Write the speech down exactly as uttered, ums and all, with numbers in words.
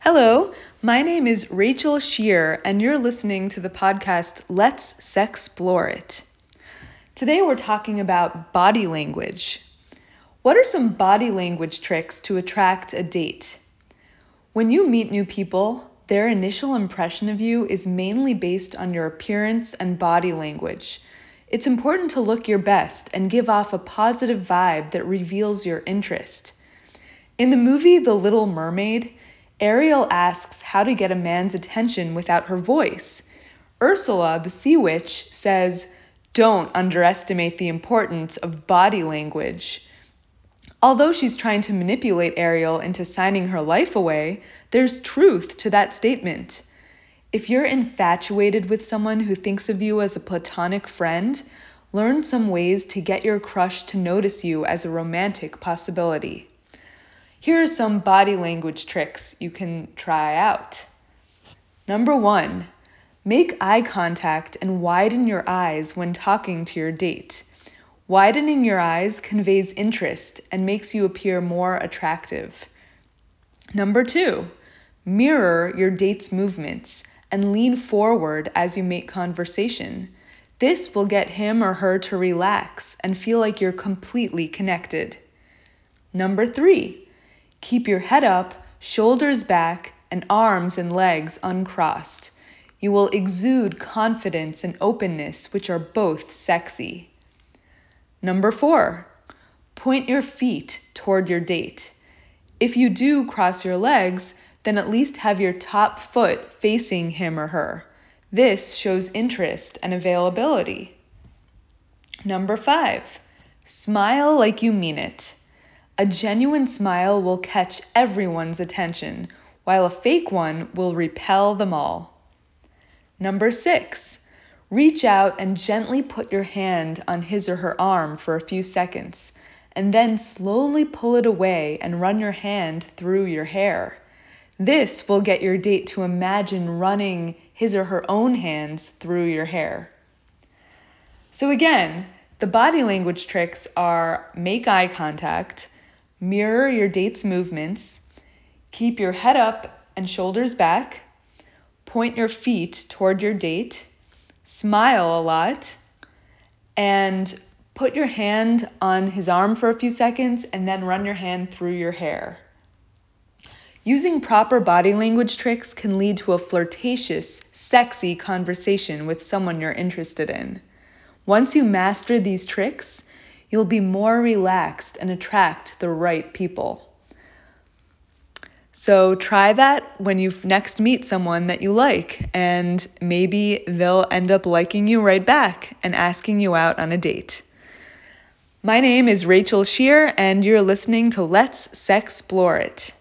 Hello, my name is Rachel Shear, and you're listening to the podcast Let's Sexplore It. Today we're talking about body language. What are some body language tricks to attract a date? When you meet new people, their initial impression of you is mainly based on your appearance and body language. It's important to look your best and give off a positive vibe that reveals your interest. In the movie The Little Mermaid, Ariel asks how to get a man's attention without her voice. Ursula, the sea witch, says, "Don't underestimate the importance of body language." Although she's trying to manipulate Ariel into signing her life away, there's truth to that statement. If you're infatuated with someone who thinks of you as a platonic friend, learn some ways to get your crush to notice you as a romantic possibility. Here are some body language tricks you can try out. Number one, make eye contact and widen your eyes when talking to your date. Widening your eyes conveys interest and makes you appear more attractive. Number two, mirror your date's movements and lean forward as you make conversation. This will get him or her to relax and feel like you're completely connected. Number three, keep your head up, shoulders back, and arms and legs uncrossed. You will exude confidence and openness, which are both sexy. Number four, point your feet toward your date. If you do cross your legs, then at least have your top foot facing him or her. This shows interest and availability. Number five, smile like you mean it. A genuine smile will catch everyone's attention, while a fake one will repel them all. Number six, reach out and gently put your hand on his or her arm for a few seconds, and then slowly pull it away and run your hand through your hair. This will get your date to imagine running his or her own hands through your hair. So again, the body language tricks are make eye contact, mirror your date's movements, keep your head up and shoulders back, point your feet toward your date, smile a lot, and put your hand on his arm for a few seconds and then run your hand through your hair. Using proper body language tricks can lead to a flirtatious, sexy conversation with someone you're interested in. Once you master these tricks, you'll be more relaxed and attract the right people. So try that when you next meet someone that you like, and maybe they'll end up liking you right back and asking you out on a date. My name is Rachel Shear, and you're listening to Let's Sexplore It.